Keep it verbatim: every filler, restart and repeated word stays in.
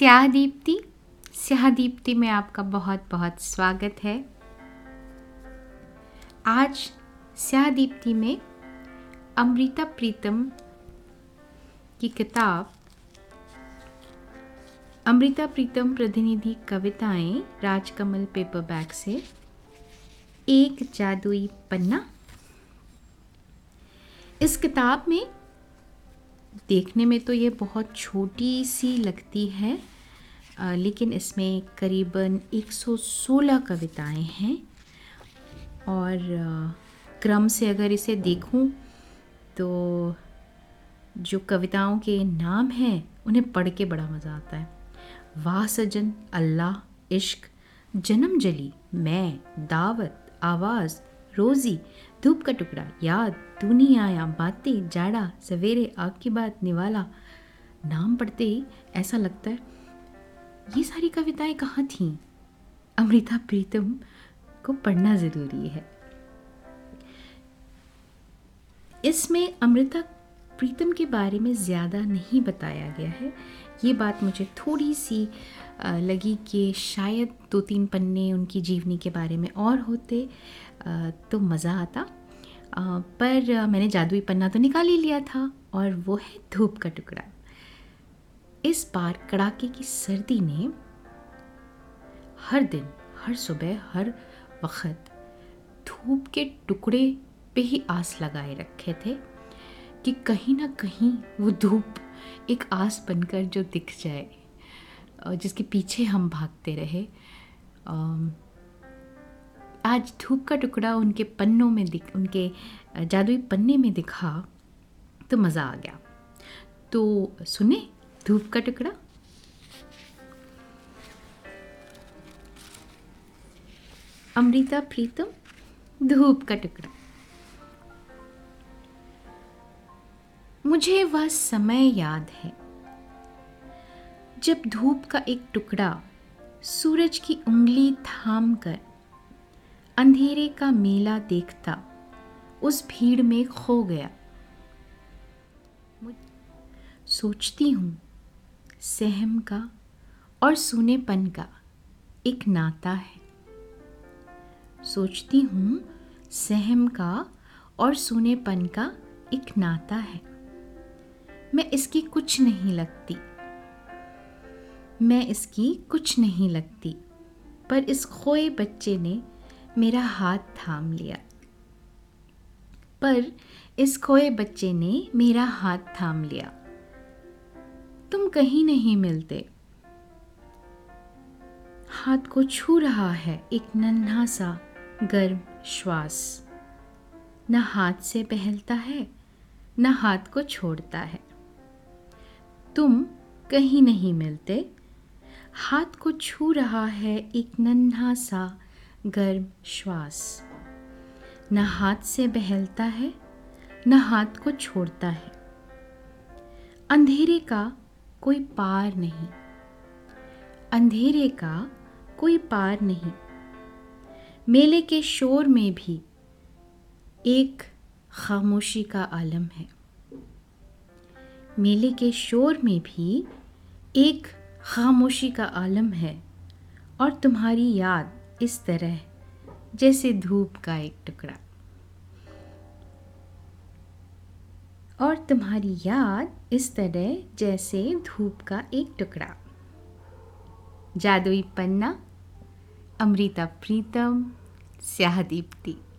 स्याह दीप्ति स्याह दीप्ति में आपका बहुत बहुत स्वागत है। आज स्याह दीप्ति में अमृता प्रीतम की किताब अमृता प्रीतम प्रतिनिधि कविताएं राजकमल पेपरबैक से एक जादुई पन्ना। इस किताब में देखने में तो ये बहुत छोटी सी लगती है, लेकिन इसमें करीबन एक सौ सोलह कविताएं हैं और क्रम से अगर इसे देखूं तो जो कविताओं के नाम हैं उन्हें पढ़ के बड़ा मज़ा आता है। वाह सजन, अल्लाह, इश्क, जन्म जली, मैं, दावत, आवाज़, रोज़ी, धूप का टुकड़ा, याद, तूनी आया, बातें, जाड़ा, सवेरे, आग की बात, निवाला। नाम पढ़ते ही ऐसा लगता है ये सारी कविताएं कहाँ थीं। अमृता प्रीतम को पढ़ना ज़रूरी है। इसमें अमृता प्रीतम के बारे में ज़्यादा नहीं बताया गया है। ये बात मुझे थोड़ी सी लगी कि शायद दो तीन पन्ने उनकी जीवनी के बारे में और होते तो मज़ा आता, पर मैंने जादुई पन्ना तो निकाल ही लिया था और वो है धूप का टुकड़ा। इस बार कड़ाके की सर्दी ने हर दिन, हर सुबह, हर वक्त धूप के टुकड़े पे ही आस लगाए रखे थे कि कहीं ना कहीं वो धूप एक आस बनकर जो दिख जाए, जिसके पीछे हम भागते रहे। आज धूप का टुकड़ा उनके पन्नों में दिख उनके जादुई पन्ने में दिखा तो मज़ा आ गया। तो सुने धूप का टुकड़ा। अमृता प्रीतम, धूप का टुकड़ा। मुझे वह समय याद है जब धूप का एक टुकड़ा सूरज की उंगली थाम कर अंधेरे का मेला देखता उस भीड़ में खो गया। सोचती हूँ सहम का और सूनेपन का एक नाता है। सोचती हूँ सहम का और सूनेपन का एक नाता है। मैं इसकी कुछ नहीं लगती, मैं इसकी कुछ नहीं लगती, पर इस खोए बच्चे ने मेरा हाथ थाम लिया पर इस खोए बच्चे ने मेरा हाथ थाम लिया। तुम कहीं नहीं मिलते। हाथ को छू रहा है एक नन्हा सा गर्म श्वास, ना हाथ से बहलता है ना हाथ को छोड़ता है। तुम कहीं नहीं मिलते। हाथ को छू रहा है एक नन्हा सा गर्म श्वास, ना हाथ से बहलता है ना हाथ को छोड़ता है। अंधेरे का कोई पार नहीं, अंधेरे का कोई पार नहीं। मेले के शोर में भी एक खामोशी का आलम है। मेले के शोर में भी एक खामोशी का आलम है और तुम्हारी याद इस तरह जैसे धूप का एक टुकड़ा और तुम्हारी याद इस तरह जैसे धूप का एक टुकड़ा। जादुई पन्ना, अमृता प्रीतम, स्याह दीप्ति।